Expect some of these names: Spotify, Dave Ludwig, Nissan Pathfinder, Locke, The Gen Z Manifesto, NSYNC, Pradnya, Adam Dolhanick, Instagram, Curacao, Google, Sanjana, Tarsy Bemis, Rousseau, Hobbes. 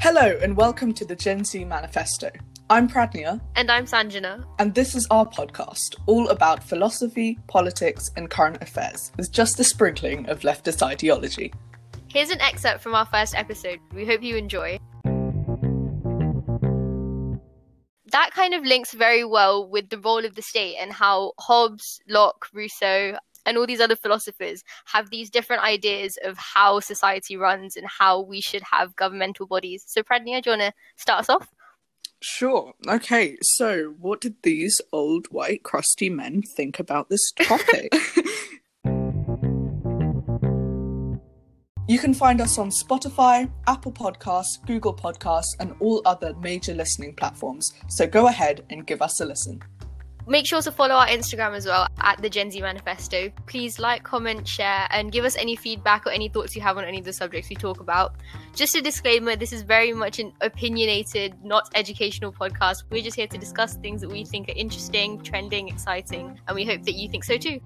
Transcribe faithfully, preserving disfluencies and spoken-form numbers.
Hello and welcome to the Gen Z Manifesto. I'm Pradnya. And I'm Sanjana. And this is our podcast, all about philosophy, politics and current affairs, with just a sprinkling of leftist ideology. Here's an excerpt from our first episode. We hope you enjoy. That kind of links very well with the role of the state and how Hobbes, Locke, Rousseau and all these other philosophers have these different ideas of how society runs and how we should have governmental bodies. So Pradnya, do you want to start us off? Sure. Okay, so what did these old, white, crusty men think about this topic? You can find us on Spotify, Apple Podcasts, Google Podcasts, and all other major listening platforms. So go ahead and give us a listen. Make sure to follow our Instagram as well, at the Gen Z Manifesto. Please like, comment, share, and give us any feedback or any thoughts you have on any of the subjects we talk about. Just a disclaimer, this is very much an opinionated, not educational podcast. We're just here to discuss things that we think are interesting, trending, exciting, and we hope that you think so too.